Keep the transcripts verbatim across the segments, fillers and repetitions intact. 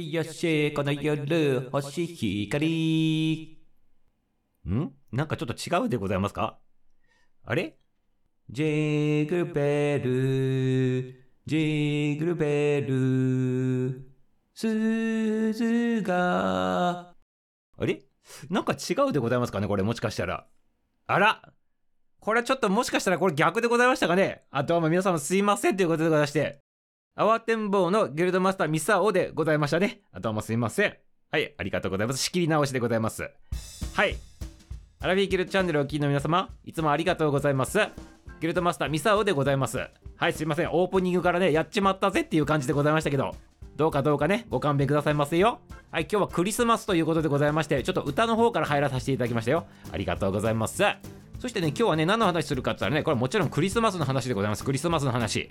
きよし、この夜、星光。ん？なんかちょっと違うでございますか？あれ？ジグベル、ジグベル、鈴が。あれ？なんか違うでございますかね、これもしかしたら。あら！これちょっともしかしたらこれ逆でございましたかね？あ、どうも皆様すいませんということでございまして。慌てんぼうのギルドマスターミサオでございましたね。どうもすいません。はい、ありがとうございます。仕切り直しでございます。はい。アラビーギルドチャンネルをお聞きの皆様、いつもありがとうございます。ギルドマスターミサオでございます。はい、すいません。オープニングからね、やっちまったぜっていう感じでございましたけど、どうかどうかね、ご勘弁くださいませよ。はい、今日はクリスマスということでございまして、ちょっと歌の方から入らさせていただきましたよ。ありがとうございます。そしてね、今日はね、何の話するかって言ったらね、これはもちろんクリスマスの話でございます。クリスマスの話。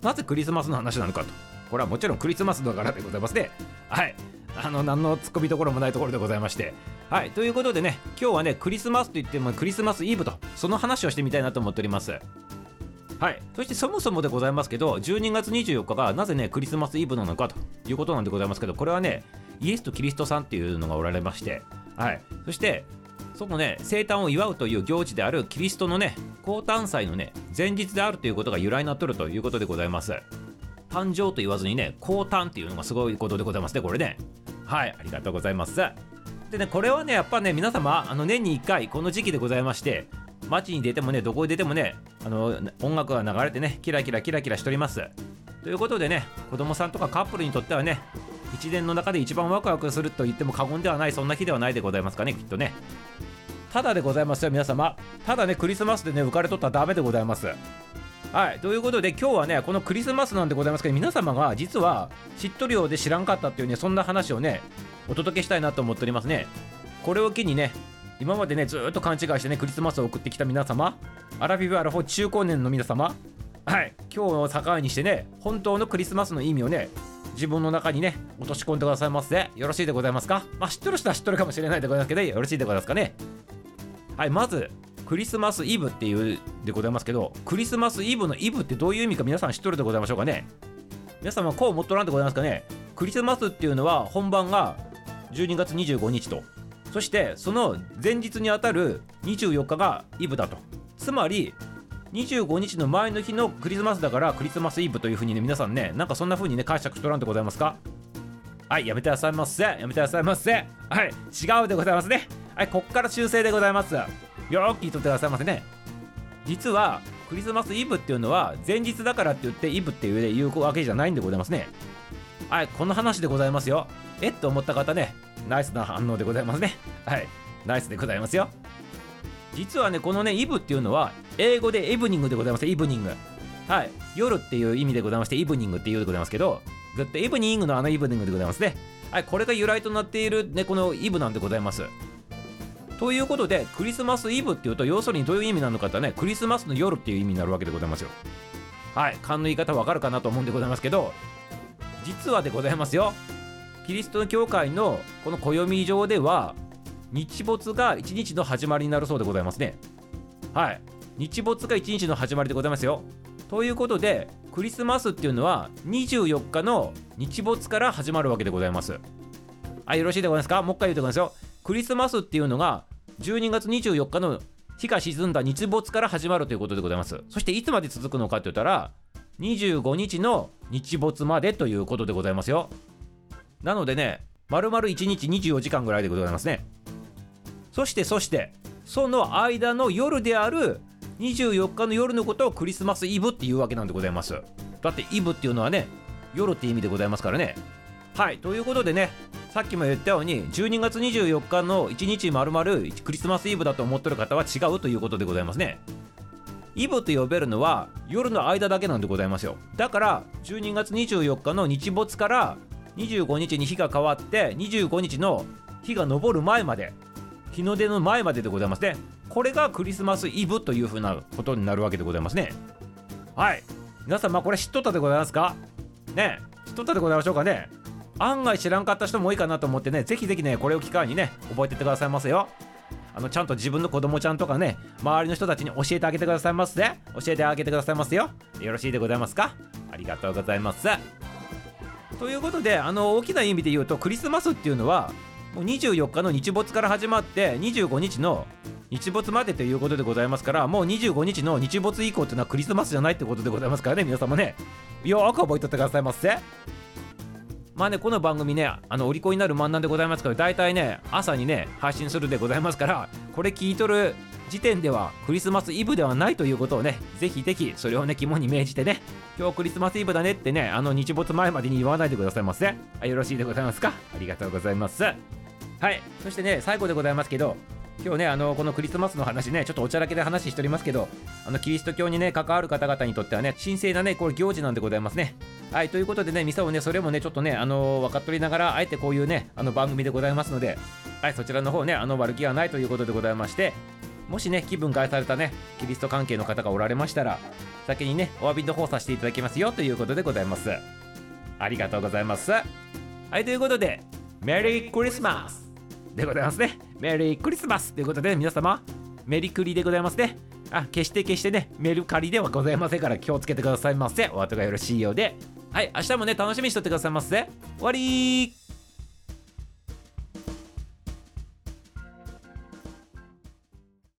なぜクリスマスの話なのかと。これはもちろんクリスマスだからでございますね。はい。あの、何のツッコミどころもないところでございまして。はい。ということでね、今日はね、クリスマスと言ってもクリスマスイブと、その話をしてみたいなと思っております。はい。そしてそもそもでございますけど、じゅうにがつにじゅうよっかがなぜね、クリスマスイブなのかということなんでございますけど、これはね、イエスとキリストさんっていうのがおられまして、はい。そして、そのね、生誕を祝うという行事であるキリストのね、降誕祭のね、前日であるということが由来になっとるということでございます。誕生と言わずにね、降誕っていうのがすごいことでございますね、これね。はい、ありがとうございます。でね、これはね、やっぱね、皆様、あの年にいっかい、この時期でございまして、街に出てもね、どこに出てもね、あの音楽が流れてね、キラキラキラキラしております。ということでね、子供さんとかカップルにとってはね、一年の中で一番ワクワクすると言っても過言ではない、そんな日ではないでございますかね、きっとね。ただでございますよ皆様。ただね、クリスマスでね浮かれとったらダメでございます。はい。ということで今日はね、このクリスマスなんでございますけど、皆様が実は知っとるようで知らんかったっていうね、そんな話をねお届けしたいなと思っておりますね。これを機にね、今までねずっと勘違いしてねクリスマスを送ってきた皆様、アラフィフアラフォー中高年の皆様、はい、今日を境にしてね、本当のクリスマスの意味をね自分の中にね落とし込んでくださいませ。よろしいでございますか？まあ知っとる人は知っとるかもしれないでございますけど、よろしいでございますかね。はい。まずクリスマスイブっていうでございますけど、クリスマスイブのイブってどういう意味か皆さん知っとるでございましょうかね。皆さんはこう思っとらんでございますかね。クリスマスっていうのは本番がじゅうにがつにじゅうごにちと、そしてその前日にあたるにじゅうよっかがイブだと。つまりにじゅうごにちの前の日のクリスマスだからクリスマスイブというふうにね、皆さんね、なんかそんなふうにね解釈しとらんでございますか？はい、やめてくださいませ。やめてくださいませ。はい、違うでございますね。はい、こっから修正でございます。よーく聞いとってくださいませね。実はクリスマスイブっていうのは前日だからって言ってイブっていう言うわけじゃないんでございますね。はい、この話でございますよ。えっと思った方ね、ナイスな反応でございますね。はい、ナイスでございますよ。実はね、このねイブっていうのは英語でエブニングでございます。イブニング、はい、夜っていう意味でございまして、イブニングっていうでございますけど、ずっとエブニングのあのイブニングでございますね。はい、これが由来となっているね、このイブなんでございます。ということでクリスマスイブっていうと、要するにどういう意味なのかってね、クリスマスの夜っていう意味になるわけでございますよ。はい、勘の言い方わかるかなと思うんでございますけど、実はでございますよ、キリスト教会のこの暦上では日没が一日の始まりになるそうでございますね。はい、日没が一日の始まりでございますよ。ということでクリスマスっていうのはにじゅうよっかの日没から始まるわけでございます。はい、よろしいでございますか？もう一回言うてくださいよ。クリスマスっていうのがじゅうにがつにじゅうよっかの日が沈んだ日没から始まるということでございます。そしていつまで続くのかって言ったらにじゅうごにちの日没までということでございますよ。なのでね、丸々いちにちにじゅうよじかんぐらいでございますね。そしてそしてその間の夜であるにじゅうよっかの夜のことをクリスマスイブっていうわけなんでございます。だってイブっていうのはね、夜って意味でございますからね。はい、ということでね、さっきも言ったようにじゅうにがつにじゅうよっかのいちにち丸々クリスマスイブだと思ってる方は違うということでございますね。イブと呼べるのは夜の間だけなんでございますよ。だからじゅうにがつにじゅうよっかの日没からにじゅうごにちに日が変わってにじゅうごにちの日が昇る前まで、日の出の前まででございますね。これがクリスマスイブというふうなことになるわけでございますね。はい、皆さん、まあこれ知っとったでございますかね。知っとったでございましょうかね。案外知らんかった人も多いかなと思ってね、ぜひぜひねこれを機会にね覚えてってくださいませよ。あのちゃんと自分の子供ちゃんとかね、周りの人たちに教えてあげてくださいますね。教えてあげてくださいますよ。よろしいでございますか？ありがとうございます。ということで、あの大きな意味で言うとクリスマスっていうのはもうにじゅうよっかの日没から始まってにじゅうごにちの日没までということでございますから、もうにじゅうごにちの日没以降というのはクリスマスじゃないってことでございますからね、皆様ね、よーく覚えとってくださいませ。まあね、この番組ね、あのお利口になる漫談でございますから、だいたいね朝にね発信するでございますから、これ聞いとる時点ではクリスマスイブではないということをね、ぜひぜひそれをね肝に銘じてね、今日クリスマスイブだねってね、あの日没前までに言わないでくださいませ。あ、よろしいでございますか。ありがとうございます。はい、そしてね、最後でございますけど、今日ね、あのこのクリスマスの話ね、ちょっとおちゃらけで話しておりますけど、あのキリスト教にね関わる方々にとってはね、神聖なねこれ行事なんでございますね。はい、ということでね、ミサをねそれもねちょっとね、あの分かっとりながら、あえてこういうねあの番組でございますので、はい、そちらの方ね、あの悪気はないということでございまして、もしね気分害されたねキリスト関係の方がおられましたら、先にねお詫びの方させていただきますよということでございます。ありがとうございます。はい、ということでメリークリスマスでございますね。メリークリスマスということで、皆様メリクリでございますね。あ、決して決してねメルカリではございませんから、気をつけてくださいませ。お後がよろしいようで。はい、明日もね楽しみにしとってくださいませ。終わりー。